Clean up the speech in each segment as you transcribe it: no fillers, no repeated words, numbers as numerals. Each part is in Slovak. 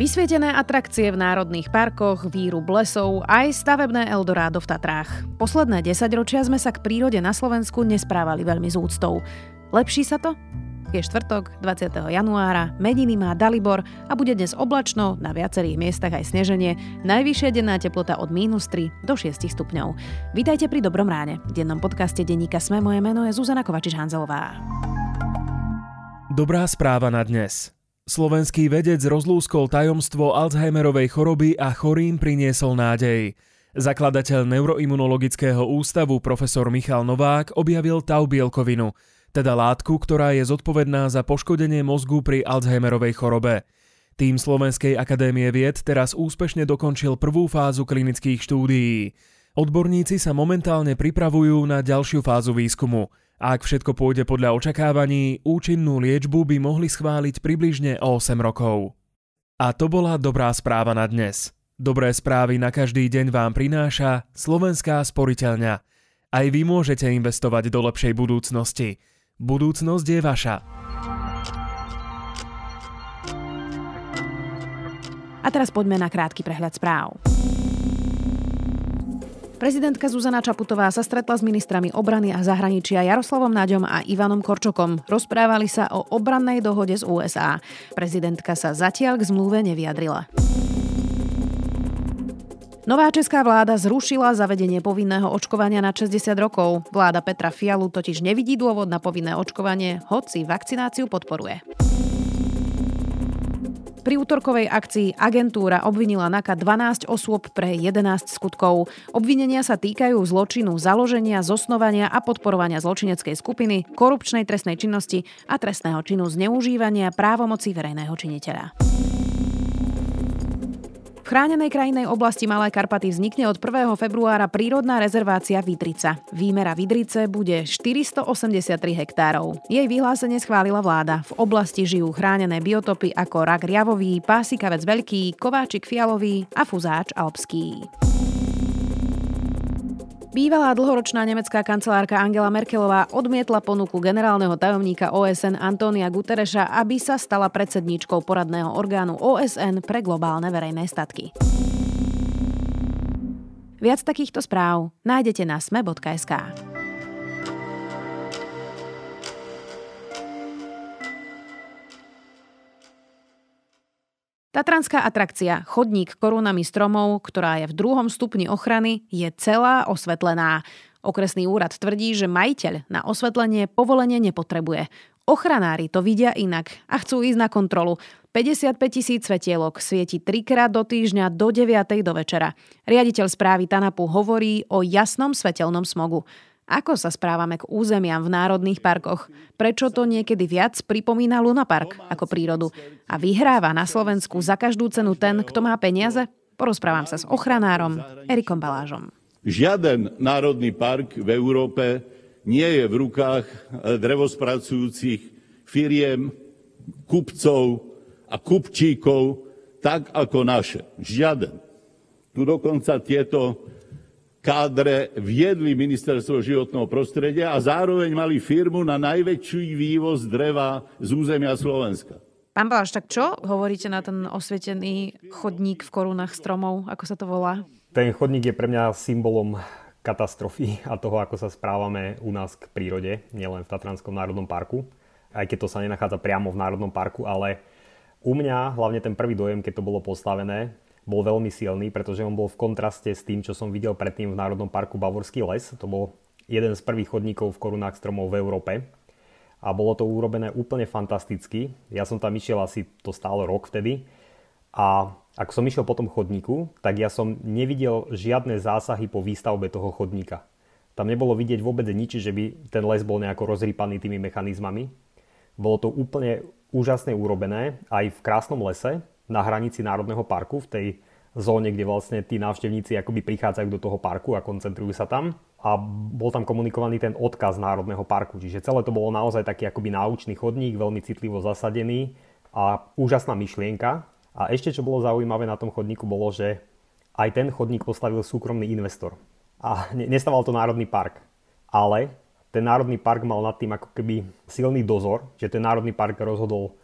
Vysvietené atrakcie v národných parkoch, výrub lesov, aj stavebné Eldorádo v Tatrách. Posledné 10 ročia sme sa k prírode na Slovensku nesprávali veľmi z úctou. Lepší sa to? Je štvrtok, 20. januára, meniny má Dalibor a bude dnes oblačno, na viacerých miestach aj sneženie, najvyššia denná teplota od -3 do 6 stupňov. Vítajte pri Dobrom ráne. V dennom podcaste denníka SME moje meno je Zuzana Kovačiš-Hanzelová. Dobrá správa na dnes. Slovenský vedec rozlúskol tajomstvo Alzheimerovej choroby a chorým priniesol nádej. Zakladateľ neuroimunologického ústavu profesor Michal Novák objavil tau-bielkovinu, teda látku, ktorá je zodpovedná za poškodenie mozgu pri Alzheimerovej chorobe. Tým Slovenskej akadémie vied teraz úspešne dokončil prvú fázu klinických štúdií. Odborníci sa momentálne pripravujú na ďalšiu fázu výskumu. Ak všetko pôjde podľa očakávaní, účinnú liečbu by mohli schváliť približne o 8 rokov. A to bola dobrá správa na dnes. Dobré správy na každý deň vám prináša Slovenská sporiteľňa. Aj vy môžete investovať do lepšej budúcnosti. Budúcnosť je vaša. A teraz poďme na krátky prehľad správ. Prezidentka Zuzana Čaputová sa stretla s ministrami obrany a zahraničia Jaroslavom Náďom a Ivanom Korčokom. Rozprávali sa o obrannej dohode z USA. Prezidentka sa zatiaľ k zmluve nevyjadrila. Nová česká vláda zrušila zavedenie povinného očkovania na 60 rokov. Vláda Petra Fialu totiž nevidí dôvod na povinné očkovanie, hoci vakcináciu podporuje. Pri útorkovej akcii agentúra obvinila NAKA 12 osôb pre 11 skutkov. Obvinenia sa týkajú zločinu založenia, zosnovania a podporovania zločineckej skupiny, korupčnej trestnej činnosti a trestného činu zneužívania právomoci verejného činiteľa. V chránenej krajinej oblasti Malé Karpaty vznikne od 1. februára prírodná rezervácia Vidrica. Výmera Vidrice bude 483 hektárov. Jej vyhlásenie schválila vláda. V oblasti žijú chránené biotopy ako rak riavový, pásikavec veľký, kováčik fialový a fuzáč alpský. Bývalá dlhoročná nemecká kancelárka Angela Merkelová odmietla ponuku generálneho tajomníka OSN Antónia Guterresa, aby sa stala predsedníčkou poradného orgánu OSN pre globálne verejné statky. Viac takýchto správ nájdete na sme.sk. Tatranská atrakcia Chodník korunami stromov, ktorá je v 2. stupni ochrany, je celá osvetlená. Okresný úrad tvrdí, že majiteľ na osvetlenie povolenie nepotrebuje. Ochranári to vidia inak a chcú ísť na kontrolu. 55 000 svetielok svieti 3-krát do týždňa do 9:00 do večera. Riaditeľ správy TANAPu hovorí o jasnom svetelnom smogu. Ako sa správame k územiam v národných parkoch? Prečo to niekedy viac pripomína Luna Park ako prírodu? A vyhráva na Slovensku za každú cenu ten, kto má peniaze? Porozprávam sa s ochranárom Erikom Balážom. Žiaden národný park v Európe nie je v rukách drevospracujúcich firiem, kupcov a kupčíkov tak ako naše. Žiaden. Tu dokonca tieto kádre viedli ministerstvo životného prostredia a zároveň mali firmu na najväčší vývoz dreva z územia Slovenska. Pán Baláš, tak čo hovoríte na ten osvietený chodník v korunách stromov, ako sa to volá? Ten chodník je pre mňa symbolom katastrofy a toho, ako sa správame u nás k prírode, nielen v Tatranskom národnom parku, aj keď to sa nenachádza priamo v národnom parku, ale u mňa hlavne ten prvý dojem, keď to bolo postavené, bol veľmi silný, pretože on bol v kontraste s tým, čo som videl predtým v Národnom parku Bavorský les. To bol jeden z prvých chodníkov v korunách stromov v Európe. A bolo to urobené úplne fantasticky. Ja som tam išiel asi to stále rok vtedy. A ako som išiel po tom chodníku, tak ja som nevidel žiadne zásahy po výstavbe toho chodníka. Tam nebolo vidieť vôbec nič, že by ten les bol nejako rozrýpaný tými mechanizmami. Bolo to úplne úžasne urobené, aj v krásnom lese, na hranici Národného parku, v tej zóne, kde vlastne tí návštevníci akoby prichádzajú do toho parku a koncentrujú sa tam. A bol tam komunikovaný ten odkaz Národného parku. Čiže celé to bolo naozaj taký akoby náučný chodník, veľmi citlivo zasadený a úžasná myšlienka. A ešte čo bolo zaujímavé na tom chodníku bolo, že aj ten chodník postavil súkromný investor. A nestával to Národný park. Ale ten Národný park mal nad tým ako keby silný dozor, že ten Národný park rozhodol,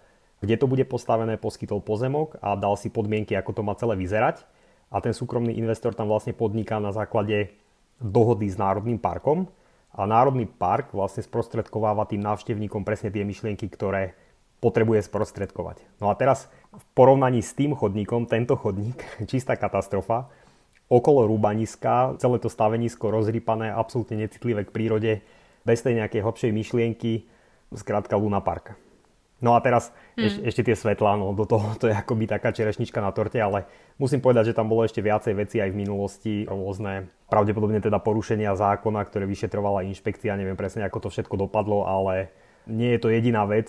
kde to bude postavené, poskytol pozemok a dal si podmienky, ako to má celé vyzerať. A ten súkromný investor tam vlastne podniká na základe dohody s Národným parkom. A Národný park vlastne sprostredkováva tým návštevníkom presne tie myšlienky, ktoré potrebuje sprostredkovať. No a teraz v porovnaní s tým chodníkom, tento chodník, čistá katastrofa, okolo rúbaniska, celé to stavenisko rozrýpané, absolútne necitlivé k prírode, bez tej nejakej hlbšej myšlienky, skrátka Luna Park. No a teraz ešte tie svetlá, no do toho to je akoby taká čerešnička na torte, ale musím povedať, že tam bolo ešte viacej vecí aj v minulosti, rôzne, pravdepodobne teda porušenia zákona, ktoré vyšetrovala inšpekcia, neviem presne, ako to všetko dopadlo, ale nie je to jediná vec,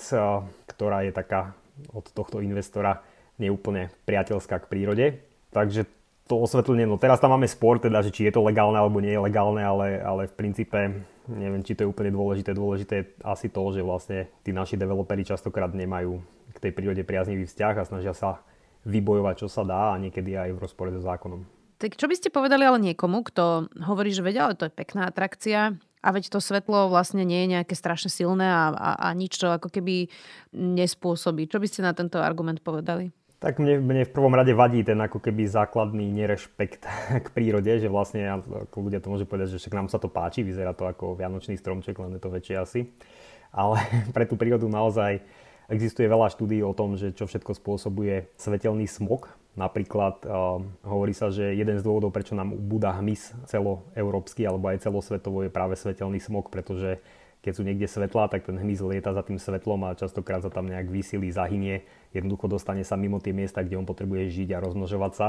ktorá je taká od tohto investora neúplne priateľská k prírode. Takže to osvetlenie, no teraz tam máme spor, teda, že či je to legálne alebo nie je legálne, ale v princípe... Neviem, či to je úplne dôležité. Dôležité je asi to, že vlastne tí naši developeri častokrát nemajú k tej prírode priaznivý vzťah a snažia sa vybojovať, čo sa dá a niekedy aj v rozpore so zákonom. Tak čo by ste povedali ale niekomu, kto hovorí, že vedia, ale to je pekná atrakcia a veď to svetlo vlastne nie je nejaké strašne silné a nič to ako keby nespôsobí. Čo by ste na tento argument povedali? Tak mne v prvom rade vadí ten ako keby základný nerešpekt k prírode, že vlastne ako ľudia to môžu povedať, že však nám sa to páči, vyzerá to ako vianočný stromček, len je to väčšie asi. Ale pre tú prírodu naozaj existuje veľa štúdií o tom, že čo všetko spôsobuje svetelný smog. Napríklad hovorí sa, že jeden z dôvodov, prečo nám ubúda hmyz celoeurópsky alebo aj celosvetovo, je práve svetelný smog, pretože keď sú niekde svetlá, tak ten hmyz lieta za tým svetlom a častokrát sa tam nejak vysilí, zahynie. Jednoducho dostane sa mimo tie miesta, kde on potrebuje žiť a rozmnožovať sa.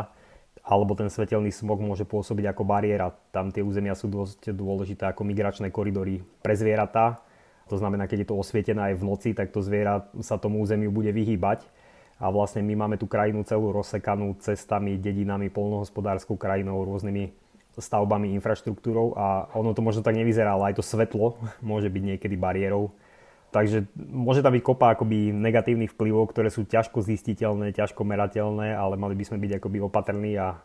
Alebo ten svetelný smog môže pôsobiť ako bariéra. Tam tie územia sú dosť dôležité ako migračné koridory pre zvieratá. To znamená, keď je to osvietené aj v noci, tak to zviera sa tomu územiu bude vyhýbať. A vlastne my máme tú krajinu celú rozsekanú cestami, dedinami, poľnohospodárskou krajinou, rôznymi stavbami, infraštruktúrou a ono to možno tak nevyzerá, ale aj to svetlo môže byť niekedy bariérou. Takže môže tam byť kopa akoby negatívnych vplyvov, ktoré sú ťažko zistiteľné, ťažko merateľné, ale mali by sme byť akoby opatrní a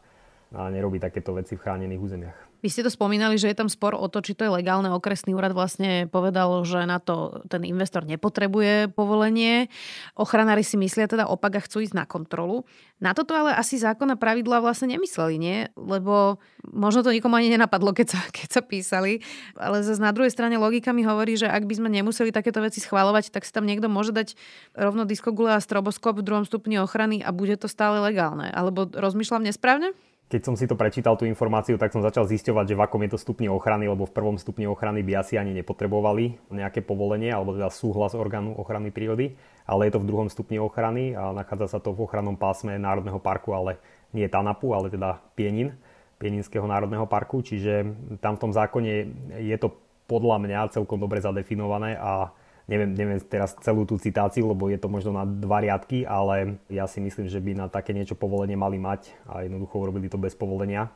nerobiť takéto veci v chránených územiach. Vy ste to spomínali, že je tam spor o to, či to je legálne. Okresný úrad vlastne povedal, že na to ten investor nepotrebuje povolenie. Ochranári si myslia teda opak a chcú ísť na kontrolu. Na toto ale asi zákon a pravidlá vlastne nemysleli, nie? Lebo možno to nikomu ani nenapadlo, keď sa písali. Ale zase na druhej strane logika mi hovorí, že ak by sme nemuseli takéto veci schvaľovať, tak si tam niekto môže dať rovno diskogule a stroboskop v 2. stupni ochrany a bude to stále legálne. Alebo rozmýšľam nesprávne? Keď som si to prečítal, tú informáciu, tak som začal zisťovať, že v akom je to stupni ochrany, lebo v 1. stupni ochrany by asi ani nepotrebovali nejaké povolenie, alebo teda súhlas orgánu ochrany prírody, ale je to v 2. stupni ochrany a nachádza sa to v ochrannom pásme Národného parku, ale nie TANAPu, ale teda Pieninského Národného parku, čiže tam v tom zákone je to podľa mňa celkom dobre zadefinované a Neviem teraz celú tú citáciu, lebo je to možno na 2 riadky, ale ja si myslím, že by na také niečo povolenie mali mať a jednoducho urobili to bez povolenia.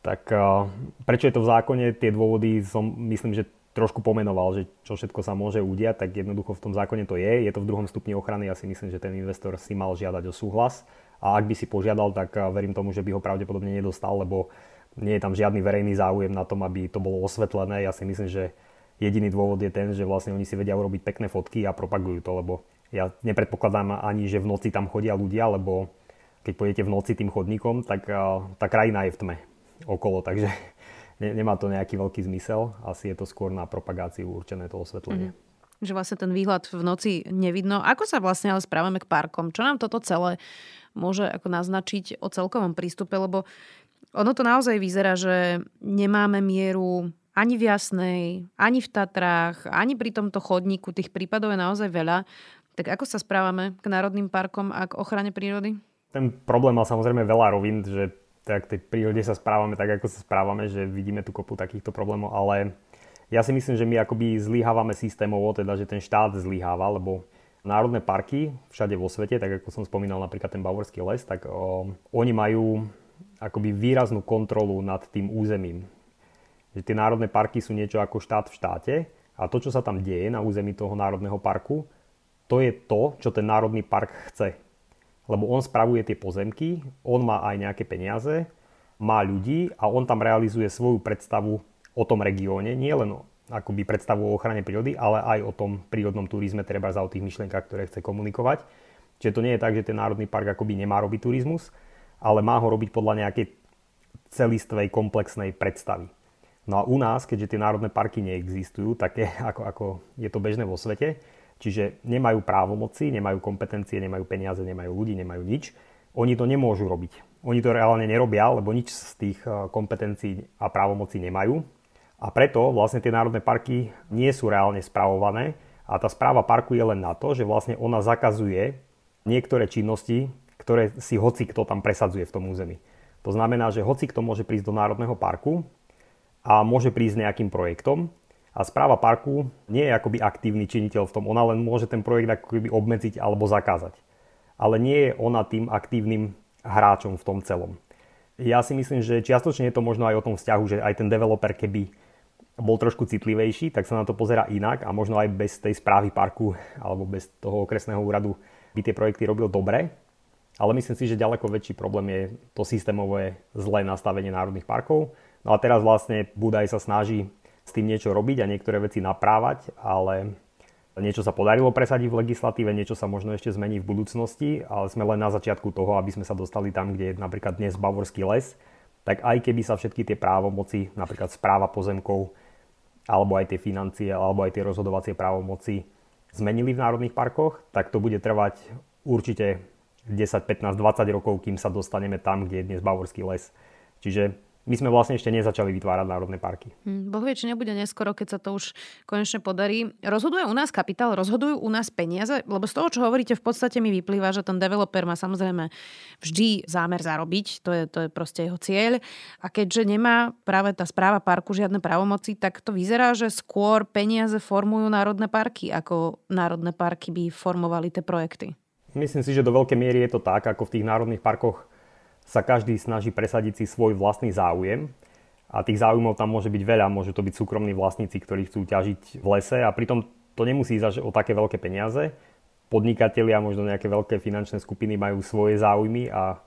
Tak prečo je to v zákone? Tie dôvody som myslím, že trošku pomenoval, že čo všetko sa môže udiať, tak jednoducho v tom zákone to je. Je to v 2. stupni ochrany, ja si myslím, že ten investor si mal žiadať o súhlas a ak by si požiadal, tak verím tomu, že by ho pravdepodobne nedostal, lebo nie je tam žiadny verejný záujem na tom, aby to bolo osvetlené. Ja si myslím, že jediný dôvod je ten, že vlastne oni si vedia urobiť pekné fotky a propagujú to, lebo ja nepredpokladám ani, že v noci tam chodia ľudia, lebo keď pôjdete v noci tým chodníkom, tak tá krajina je v tme okolo, takže nemá to nejaký veľký zmysel. Asi je to skôr na propagáciu určené to osvetlenie. Že vlastne ten výhľad v noci nevidno. Ako sa vlastne ale správame k parkom? Čo nám toto celé môže ako naznačiť o celkovom prístupe? Lebo ono to naozaj vyzerá, že nemáme mieru ani v Jasnej, ani v Tatrách, ani pri tomto chodníku. Tých prípadov je naozaj veľa. Tak ako sa správame k národným parkom a k ochrane prírody? Ten problém má samozrejme veľa rovín, že tak k tej prírode sa správame tak, ako sa správame, že vidíme tu kopu takýchto problémov, ale ja si myslím, že my akoby zlyhávame systémovo, teda že ten štát zlyháva, lebo národné parky všade vo svete, tak ako som spomínal napríklad ten Bavorský les, tak oni majú akoby výraznú kontrolu nad tým územím. Že tie národné parky sú niečo ako štát v štáte a to, čo sa tam deje na území toho národného parku, to je to, čo ten národný park chce. Lebo on spravuje tie pozemky, on má aj nejaké peniaze, má ľudí a on tam realizuje svoju predstavu o tom regióne, nie len akoby predstavu o ochrane prírody, ale aj o tom prírodnom turizme, treba za o tých myšlienkach, ktoré chce komunikovať. Čiže to nie je tak, že ten národný park akoby nemá robiť turizmus, ale má ho robiť podľa nejakej celistvej komplexnej predstavy. No a u nás, keďže tie národné parky neexistujú, také ako je to bežné vo svete, čiže nemajú právomoci, nemajú kompetencie, nemajú peniaze, nemajú ľudí, nemajú nič, oni to nemôžu robiť. Oni to reálne nerobia, lebo nič z tých kompetencií a právomocí nemajú. A preto vlastne tie národné parky nie sú reálne spravované a tá správa parku je len na to, že vlastne ona zakazuje niektoré činnosti, ktoré si hoci kto tam presadzuje v tom území. To znamená, že hoci kto môže prísť do národného parku a môže prísť nejakým projektom a správa parku nie je akoby aktívny činiteľ v tom, ona len môže ten projekt akoby obmedziť alebo zakázať. Ale nie je ona tým aktívnym hráčom v tom celom. Ja si myslím, že čiastočne je to možno aj o tom vzťahu, že aj ten developer keby bol trošku citlivejší, tak sa na to pozerá inak a možno aj bez tej správy parku alebo bez toho okresného úradu by tie projekty robil dobre, ale myslím si, že ďaleko väčší problém je to systémové zlé nastavenie národných parkov. No a teraz vlastne Budaj sa snaží s tým niečo robiť a niektoré veci naprávať, ale niečo sa podarilo presadiť v legislatíve, niečo sa možno ešte zmení v budúcnosti, ale sme len na začiatku toho, aby sme sa dostali tam, kde je napríklad dnes Bavorský les, tak aj keby sa všetky tie právomoci, napríklad správa pozemkov, alebo aj tie financie, alebo aj tie rozhodovacie právomoci zmenili v národných parkoch, tak to bude trvať určite 10, 15, 20 rokov, kým sa dostaneme tam, kde je dnes Bavorský les. Čiže my sme vlastne ešte nezačali vytvárať národné parky. Boh vie, či nebude neskoro, keď sa to už konečne podarí. Rozhoduje u nás kapitál, rozhodujú u nás peniaze, lebo z toho, čo hovoríte, v podstate mi vyplýva, že ten developer má samozrejme vždy zámer zarobiť, to je proste jeho cieľ. A keďže nemá práve tá správa parku žiadne právomoci, tak to vyzerá, že skôr peniaze formujú národné parky, ako národné parky by formovali tie projekty. Myslím si, že do veľkej miery je to tak, ako v tých národných parkoch sa každý snaží presadiť si svoj vlastný záujem a tých záujmov tam môže byť veľa, môžu to byť súkromní vlastníci, ktorí chcú ťažiť v lese a pritom to nemusí ísť o také veľké peniaze. Podnikatelia a možno nejaké veľké finančné skupiny majú svoje záujmy a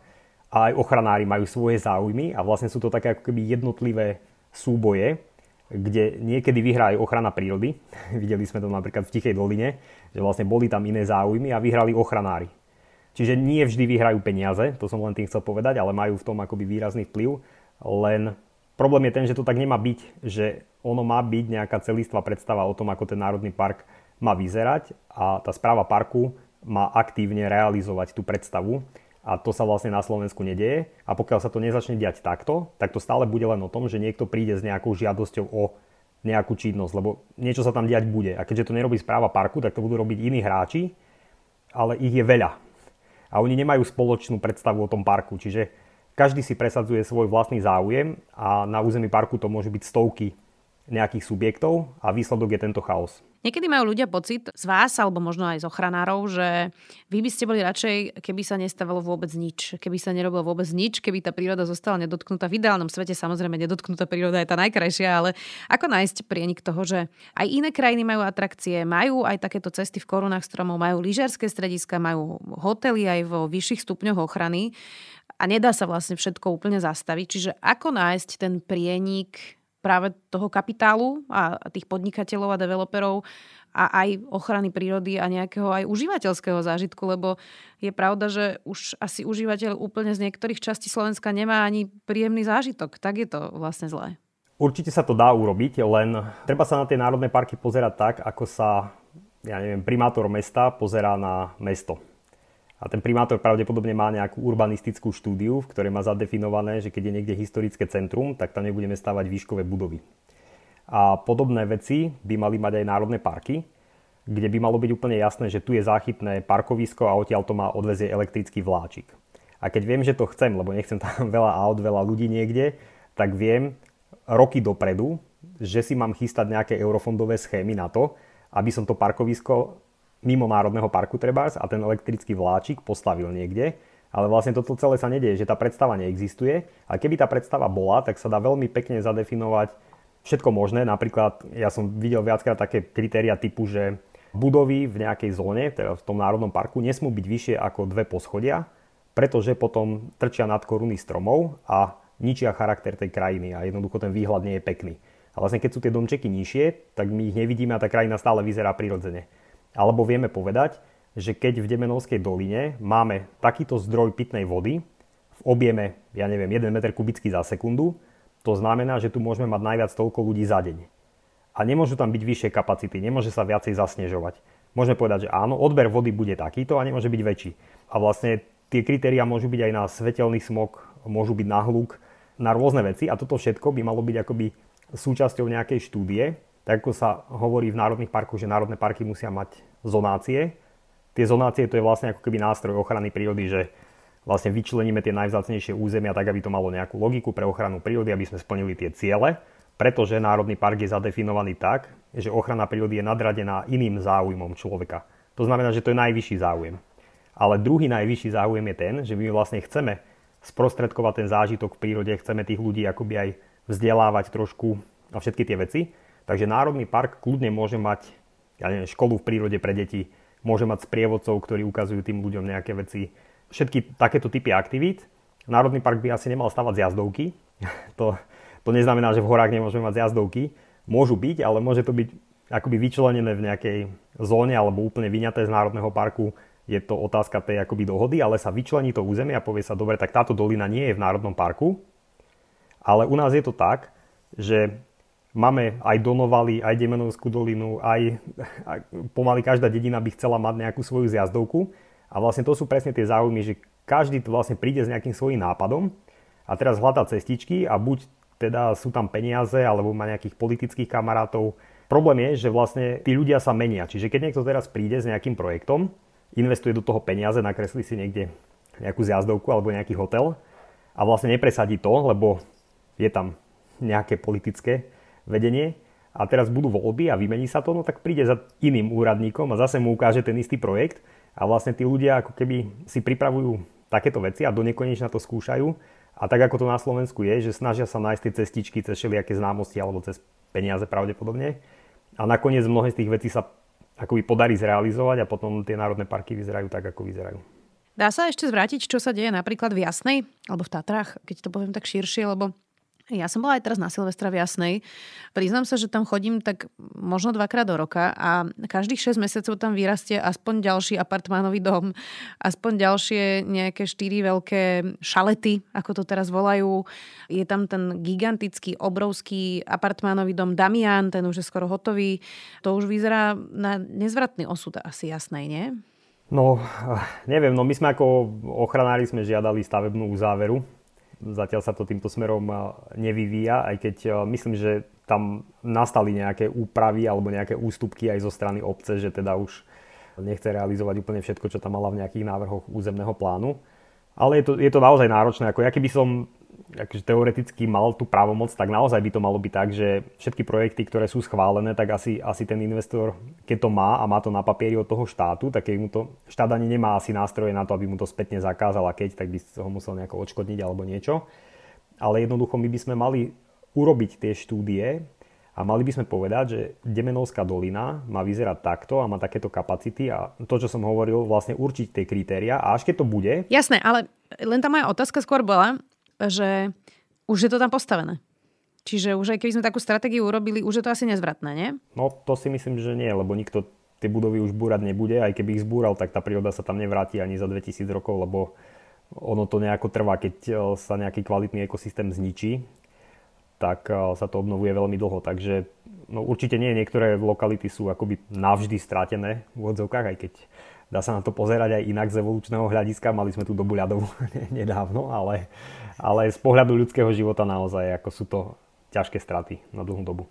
aj ochranári majú svoje záujmy a vlastne sú to také ako keby jednotlivé súboje, kde niekedy vyhrá aj ochrana prírody. Videli sme to napríklad v Tichej doline, že vlastne boli tam iné záujmy a vyhrali ochranári. Čiže nie vždy vyhrajú peniaze, to som len tým chcel povedať, ale majú v tom akoby výrazný vplyv. Len problém je ten, že to tak nemá byť, že ono má byť nejaká celistvá predstava o tom, ako ten národný park má vyzerať a tá správa parku má aktívne realizovať tú predstavu a to sa vlastne na Slovensku nedieje a pokiaľ sa to nezačne diať takto, tak to stále bude len o tom, že niekto príde s nejakou žiadosťou o nejakú činnosť, lebo niečo sa tam diať bude a keďže to nerobí správa parku, tak to budú robiť iní hráči, ale ich je veľa. A oni nemajú spoločnú predstavu o tom parku, čiže každý si presadzuje svoj vlastný záujem a na území parku to môžu byť stovky nejakých subjektov a výsledok je tento chaos. Niekedy majú ľudia pocit z vás, alebo možno aj z ochranárov, že vy by ste boli radšej, keby sa nestávalo vôbec nič, keby sa nerobilo vôbec nič, keby tá príroda zostala nedotknutá. V ideálnom svete samozrejme nedotknutá príroda je tá najkrajšia, ale ako nájsť prienik toho, že aj iné krajiny majú atrakcie, majú aj takéto cesty v korunách stromov, majú lyžiarske strediska, majú hotely aj vo vyšších stupňoch ochrany a nedá sa vlastne všetko úplne zastaviť. Čiže ako nájsť ten prienik práve toho kapitálu a tých podnikateľov a developerov a aj ochrany prírody a nejakého aj užívateľského zážitku, lebo je pravda, že už asi užívateľ úplne z niektorých častí Slovenska nemá ani príjemný zážitok. Tak je to vlastne zlé. Určite sa to dá urobiť, len treba sa na tie národné parky pozerať tak, ako sa, primátor mesta pozerá na mesto. A ten primátor pravdepodobne má nejakú urbanistickú štúdiu, v ktorej má zadefinované, že keď je niekde historické centrum, tak tam nebudeme stavať výškové budovy. A podobné veci by mali mať aj národné parky, kde by malo byť úplne jasné, že tu je záchytné parkovisko a odtiaľ to má odvezie elektrický vláčik. A keď viem, že to chcem, lebo nechcem tam veľa aut, veľa ľudí niekde, tak viem roky dopredu, že si mám chystať nejaké eurofondové schémy na to, aby som to parkovisko mimo národného parku trebárs a ten elektrický vláčik postavil niekde, ale vlastne toto celé sa nedieje, že tá predstava neexistuje a keby tá predstava bola, tak sa dá veľmi pekne zadefinovať všetko možné, napríklad ja som videl viackrát také kritéria typu, že budovy v nejakej zóne, teda v tom národnom parku, nesmú byť vyššie ako 2 poschodia, pretože potom trčia nad koruny stromov a ničia charakter tej krajiny a jednoducho ten výhľad nie je pekný. A vlastne keď sú tie domčeky nižšie, tak my ich nevidíme a tá krajina stále vyzerá prirodzene. Alebo vieme povedať, že keď v Demenovskej doline máme takýto zdroj pitnej vody v objeme, ja neviem, 1 meter kubický za sekundu, to znamená, že tu môžeme mať najviac toľko ľudí za deň. A nemôžu tam byť vyššie kapacity, nemôže sa viacej zasnežovať. Môžeme povedať, že áno, odber vody bude takýto a nemôže byť väčší. A vlastne tie kritériá môžu byť aj na svetelný smog, môžu byť na hluk, na rôzne veci. A toto všetko by malo byť akoby súčasťou nejakej štúdie. Tak ako sa hovorí v národných parkoch, že národné parky musia mať zonácie. Tie zonácie to je vlastne ako keby nástroj ochrany prírody, že vlastne vyčleníme tie najvzácnejšie územia tak, aby to malo nejakú logiku pre ochranu prírody, aby sme splnili tie ciele. Pretože národný park je zadefinovaný tak, že ochrana prírody je nadradená iným záujmom človeka. To znamená, že to je najvyšší záujem. Ale druhý najvyšší záujem je ten, že my vlastne chceme sprostredkovať ten zážitok v prírode, chceme tých ľudí akoby aj vzdelávať trošku a všetky tie veci. Takže národný park kľudne môže mať, ja neviem, školu v prírode pre deti, môže mať sprievodcov, ktorí ukazujú tým ľuďom nejaké veci. Všetky takéto typy aktivít. Národný park by asi nemal stavať zjazdovky. To neznamená, že v horách nemôžeme mať zjazdovky. Môžu byť, ale môže to byť akoby vyčlenené v nejakej zóne alebo úplne vyňaté z národného parku. Je to otázka tej akoby dohody, ale sa vyčlení to územie a povie sa, dobre, tak táto dolina nie je v národnom parku. Ale u nás je to tak, že máme aj Donovaly, aj Demenovskú dolinu, aj pomaly každá dedina by chcela mať nejakú svoju zjazdovku. A vlastne to sú presne tie záujmy, že každý vlastne príde s nejakým svojím nápadom a teraz hľadá cestičky a buď teda sú tam peniaze, alebo má nejakých politických kamarátov. Problém je, že vlastne tí ľudia sa menia. Čiže keď niekto teraz príde s nejakým projektom, investuje do toho peniaze, nakreslí si niekde nejakú zjazdovku alebo nejaký hotel a vlastne nepresadí to, lebo je tam nejaké politické vedenie a teraz budú voľby a vymení sa to, no tak príde za iným úradníkom a zase mu ukáže ten istý projekt a vlastne tí ľudia ako keby si pripravujú takéto veci a do nekonečna to skúšajú. A tak ako to na Slovensku je, že snažia sa nájsť tie cestičky cez všelijaké známosti alebo cez peniaze pravdepodobne. A nakoniec mnohé z tých vecí sa akoby podarí zrealizovať a potom tie národné parky vyzerajú tak, ako vyzerajú. Dá sa ešte zvrátiť, čo sa deje napríklad v Jasnej alebo v Tatrách, keď to poviem tak širšie, lebo ja som bola aj teraz na Silvestra v Jasnej. Priznám sa, že tam chodím tak možno 2-krát do roka a každých 6 mesiacov tam vyrastie aspoň ďalší apartmánový dom, aspoň ďalšie nejaké 4 veľké šalety, ako to teraz volajú. Je tam ten gigantický, obrovský apartmánový dom Damian, ten už je skoro hotový. To už vyzerá na nezvratný osud asi Jasnej, nie? No, neviem, no my sme ako ochranári sme žiadali stavebnú uzáveru. Zatiaľ sa to týmto smerom nevyvíja, aj keď myslím, že tam nastali nejaké úpravy alebo nejaké ústupky aj zo strany obce, že teda už nechce realizovať úplne všetko, čo tam mala v nejakých návrhoch územného plánu. Ale je to naozaj náročné. Ako ja keby som akože teoreticky mal tú právomoc, tak naozaj by to malo byť tak, že všetky projekty, ktoré sú schválené, tak asi ten investor, keď to má a má to na papieri od toho štátu, tak mu to štát ani nemá asi nástroje na to, aby mu to spätne zakázal a keď, tak by ho musel nejako odškodniť alebo niečo. Ale jednoducho my by sme mali urobiť tie štúdie a mali by sme povedať, že Demenovská dolina má vyzerať takto a má takéto kapacity a to, čo som hovoril, vlastne určiť tie kritériá a až keď to bude... Jasné, ale len tá moja otázka skôr bola, že už je to tam postavené. Čiže už aj keby sme takú stratégiu urobili, už je to asi nezvratné, nie? No to si myslím, že nie, lebo nikto tie budovy už búrať nebude, aj keby ich zbúral, tak tá príroda sa tam nevráti ani za 2000 rokov, lebo ono to nejako trvá, keď sa nejaký kvalitný ekosystém zničí, tak sa to obnovuje veľmi dlho. Takže no určite nie, niektoré lokality sú akoby navždy stratené v odzovkách, aj keď dá sa na to pozerať aj inak z evolučného hľadiska. Mali sme tu dobu ľadovú nedávno, ale z pohľadu ľudského života naozaj, ako sú to ťažké straty na dlhú dobu.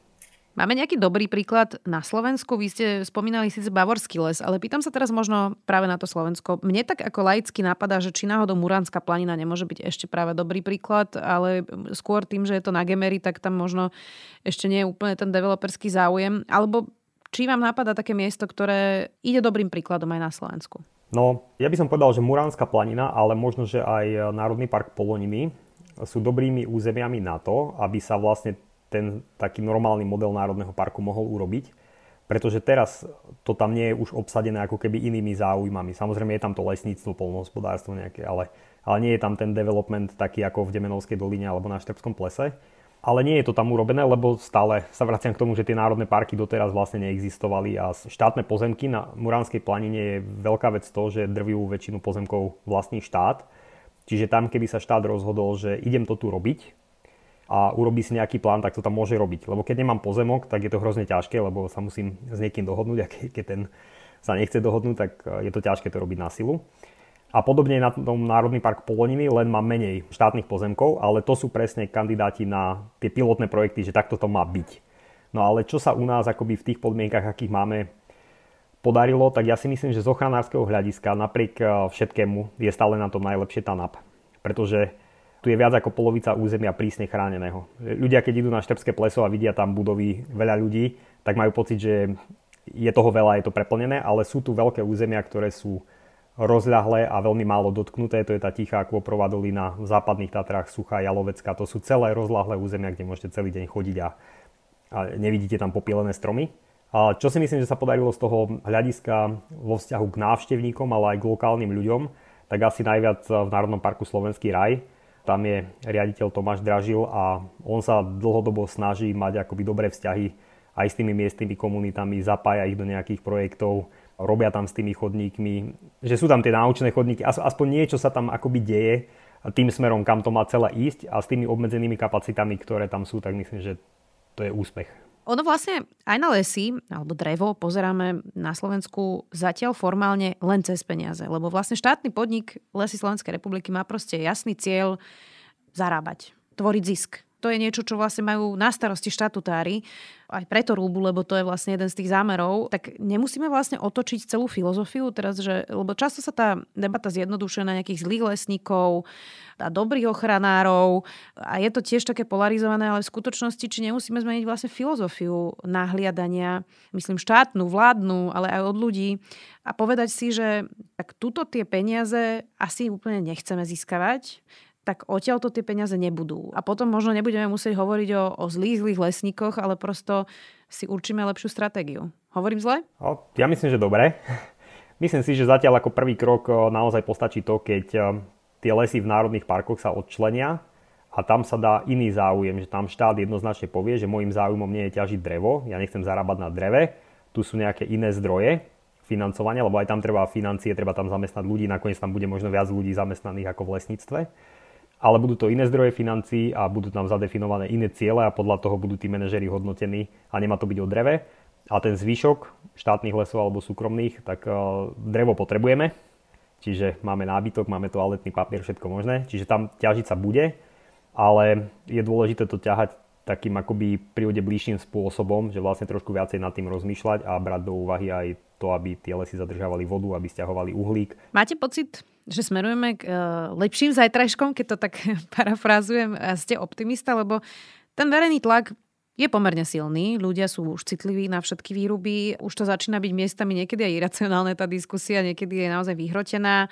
Máme nejaký dobrý príklad na Slovensku? Vy ste spomínali síce Bavorský les, ale pýtam sa teraz možno práve na to Slovensko. Mne tak ako laicky napadá, že či náhodou Muránska planina nemôže byť ešte práve dobrý príklad, ale skôr tým, že je to na Gemery, tak tam možno ešte nie je úplne ten developerský záujem. Alebo či vám napadá také miesto, ktoré ide dobrým príkladom aj na Slovensku? No, ja by som povedal, že Muránska planina, ale možno, že aj Národný park Poloniny sú dobrými územiami na to, aby sa vlastne ten taký normálny model Národného parku mohol urobiť. Pretože teraz to tam nie je už obsadené ako keby inými záujmami. Samozrejme je tam to lesníctvo, poľnohospodárstvo nejaké, ale nie je tam ten development taký ako v Demenovskej doline alebo na Štrbskom plese. Ale nie je to tam urobené, lebo stále sa vraciam k tomu, že tie národné parky doteraz vlastne neexistovali a štátne pozemky na Muránskej planine je veľká vec to, že drvivú väčšinu pozemkov vlastní štát. Čiže tam, keby sa štát rozhodol, že idem to tu robiť a urobí si nejaký plán, tak to tam môže robiť. Lebo keď nemám pozemok, tak je to hrozne ťažké, lebo sa musím s niekým dohodnúť a keď ten sa nechce dohodnúť, tak je to ťažké to robiť na silu. A podobne na tom Národný park Poloniny, len má menej štátnych pozemkov, ale to sú presne kandidáti na tie pilotné projekty, že takto to má byť. No ale čo sa u nás akoby v tých podmienkach, akých máme, podarilo, tak ja si myslím, že z ochranárskeho hľadiska napriek všetkému je stále na tom najlepšie TANAP. Pretože tu je viac ako polovica územia prísne chráneného. Ľudia, keď idú na Štrbské pleso a vidia tam budovy veľa ľudí, tak majú pocit, že je toho veľa, je to preplnené, ale sú tu veľké územia, ktoré sú rozľahlé a veľmi málo dotknuté, to je tá Tichá Kôprová dolina, v západných Tatrách Suchá Jalovecká, to sú celé rozľahlé územia, kde môžete celý deň chodiť a nevidíte tam popielené stromy. A čo si myslím, že sa podarilo z toho hľadiska vo vzťahu k návštevníkom, ale aj k lokálnym ľuďom, tak asi najviac v Národnom parku Slovenský raj. Tam je riaditeľ Tomáš Dražil a on sa dlhodobo snaží mať akoby dobré vzťahy aj s tými miestnymi komunitami, zapája ich do nejakých projektov, robia tam s tými chodníkmi, že sú tam tie náučné chodníky, aspoň niečo sa tam akoby deje tým smerom, kam to má celé ísť a s tými obmedzenými kapacitami, ktoré tam sú, tak myslím, že to je úspech. Ono vlastne aj na lesy alebo drevo pozeráme na Slovensku zatiaľ formálne len cez peniaze, lebo vlastne štátny podnik Lesy Slovenskej republiky má proste jasný cieľ zarábať, tvoriť zisk. To je niečo, čo vlastne majú na starosti štatutári, aj preto rúbu, lebo to je vlastne jeden z tých zámerov, tak nemusíme vlastne otočiť celú filozofiu teraz, že, lebo často sa tá debata zjednodušuje na nejakých zlých lesníkov a dobrých ochranárov a je to tiež také polarizované, ale v skutočnosti, či nemusíme zmeniť vlastne filozofiu nahliadania, myslím štátnu, vládnu, ale aj od ľudí a povedať si, že tak tuto tie peniaze asi úplne nechceme získavať, tak odtiaľto tie peniaze nebudú. A potom možno nebudeme musieť hovoriť o zlých lesníkoch, ale prosto si určíme lepšiu stratégiu. Hovorím zle? Ja myslím, že dobre. Myslím si, že zatiaľ ako prvý krok naozaj postačí to, keď tie lesy v národných parkoch sa odčlenia a tam sa dá iný záujem, že tam štát jednoznačne povie, že môjim záujmom nie je ťažiť drevo, ja nechcem zarábať na dreve, tu sú nejaké iné zdroje financovania, lebo aj tam treba financie, treba tam zamestnať ľudí, nakoniec tam bude možno viac ľudí zamestnaných ako v lesníctve. Ale budú to iné zdroje financií a budú tam zadefinované iné ciele a podľa toho budú tí manažeri hodnotení a nemá to byť o dreve. A ten zvyšok štátnych lesov alebo súkromných, tak drevo potrebujeme. Čiže máme nábytok, máme toaletný papier, všetko možné. Čiže tam ťažiť sa bude, ale je dôležité to ťahať takým akoby prírode bližším spôsobom, že vlastne trošku viacej nad tým rozmýšľať a brať do úvahy aj to, aby tie lesy zadržávali vodu, aby sťahovali uhlík. Máte pocit, že smerujeme k lepším zajtrajškom, keď to tak parafrázujem, ste optimista, lebo ten verejný tlak je pomerne silný, ľudia sú už citliví na všetky výruby, už to začína byť miestami niekedy aj iracionálne tá diskusia, niekedy je naozaj vyhrotená.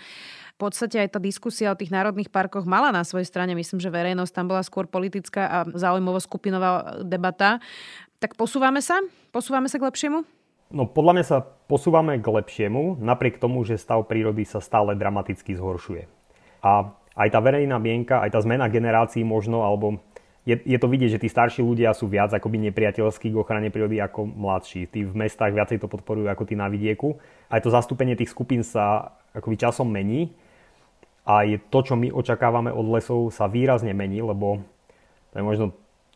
V podstate aj tá diskusia o tých národných parkoch mala na svojej strane, myslím, že verejnosť tam bola skôr politická a záujmovo skupinová debata. Tak posúvame sa? Posúvame sa k lepšiemu? No podľa mňa sa posúvame k lepšiemu, napriek tomu, že stav prírody sa stále dramaticky zhoršuje. A aj tá verejná mienka, aj tá zmena generácií možno, alebo je to vidieť, že tí starší ľudia sú viac akoby nepriateľskí k ochrane prírody ako mladší. Tí v mestách viacej to podporujú ako tí na vidieku. Aj to zastúpenie tých skupín sa akoby časom mení. A je to, čo my očakávame od lesov, sa výrazne mení, lebo to je možno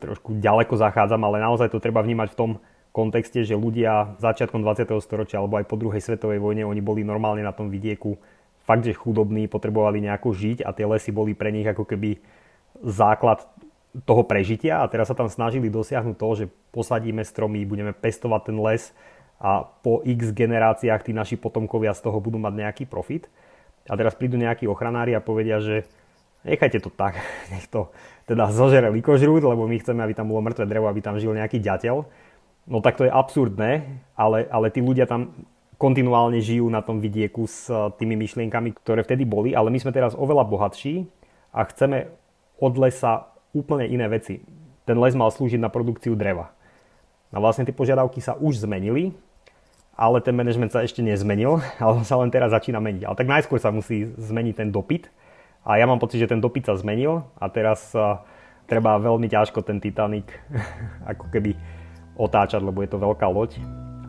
trošku ďaleko zachádzam, ale naozaj to treba vnímať v tom kontexte, že ľudia začiatkom 20. storočia alebo aj po druhej svetovej vojne, oni boli normálne na tom vidieku fakt, že chudobní, potrebovali nejako žiť a tie lesy boli pre nich ako keby základ toho prežitia a teraz sa tam snažili dosiahnuť to, že posadíme stromy, budeme pestovať ten les a po x generáciách tí naši potomkovia z toho budú mať nejaký profit. A teraz prídu nejakí ochranári a povedia, že nechajte to tak, nech to teda zožere likožrút, lebo my chceme, aby tam bolo mŕtve drevo, aby tam žil nejaký ďateľ. No tak to je absurdné, ale tí ľudia tam kontinuálne žijú na tom vidieku s tými myšlienkami, ktoré vtedy boli, ale my sme teraz oveľa bohatší a chceme od lesa úplne iné veci. Ten les mal slúžiť na produkciu dreva. A vlastne tie požiadavky sa už zmenili, ale ten manažment sa ešte nezmenil, ale sa len teraz začína meniť. Ale tak najskôr sa musí zmeniť ten dopyt a ja mám pocit, že ten dopyt sa zmenil a teraz treba veľmi ťažko ten Titanic ako keby otáčať, lebo je to veľká loď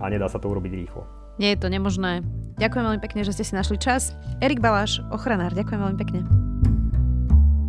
a nedá sa to urobiť rýchlo. Nie je to nemožné. Ďakujem veľmi pekne, že ste si našli čas. Erik Baláš, ochranár, ďakujem veľmi pekne.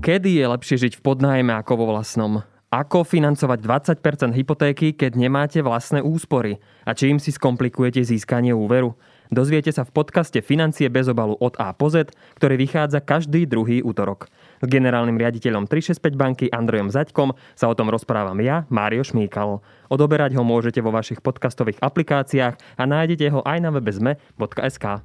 Kedy je lepšie žiť v podnájme ako vo vlastnom? Ako financovať 20% hypotéky, keď nemáte vlastné úspory? A čím si skomplikujete získanie úveru? Dozviete sa v podcaste Financie bez obalu od A po Z, ktorý vychádza každý druhý útorok. S generálnym riaditeľom 365 banky Andrejom Zaťkom sa o tom rozprávam ja, Mário Šmíkal. Odoberať ho môžete vo vašich podcastových aplikáciách a nájdete ho aj na webe zme.sk.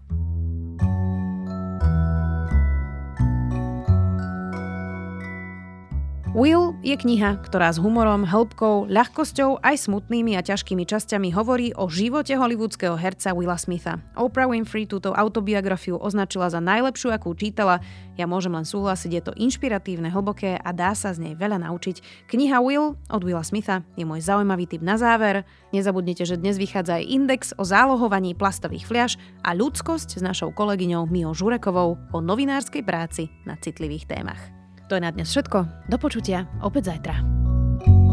Will je kniha, ktorá s humorom, hĺbkou, ľahkosťou aj smutnými a ťažkými časťami hovorí o živote hollywoodského herca Willa Smitha. Oprah Winfrey túto autobiografiu označila za najlepšiu, akú čítala. Ja môžem len súhlasiť, je to inšpiratívne, hlboké a dá sa z nej veľa naučiť. Kniha Will od Willa Smitha je môj zaujímavý tip na záver. Nezabudnite, že dnes vychádza aj index o zálohovaní plastových fľaš a ľudskosť s našou kolegyňou Míou Žurekovou o novinárskej práci na citlivých témach. To je na dnes všetko. Do počutia opäť zajtra.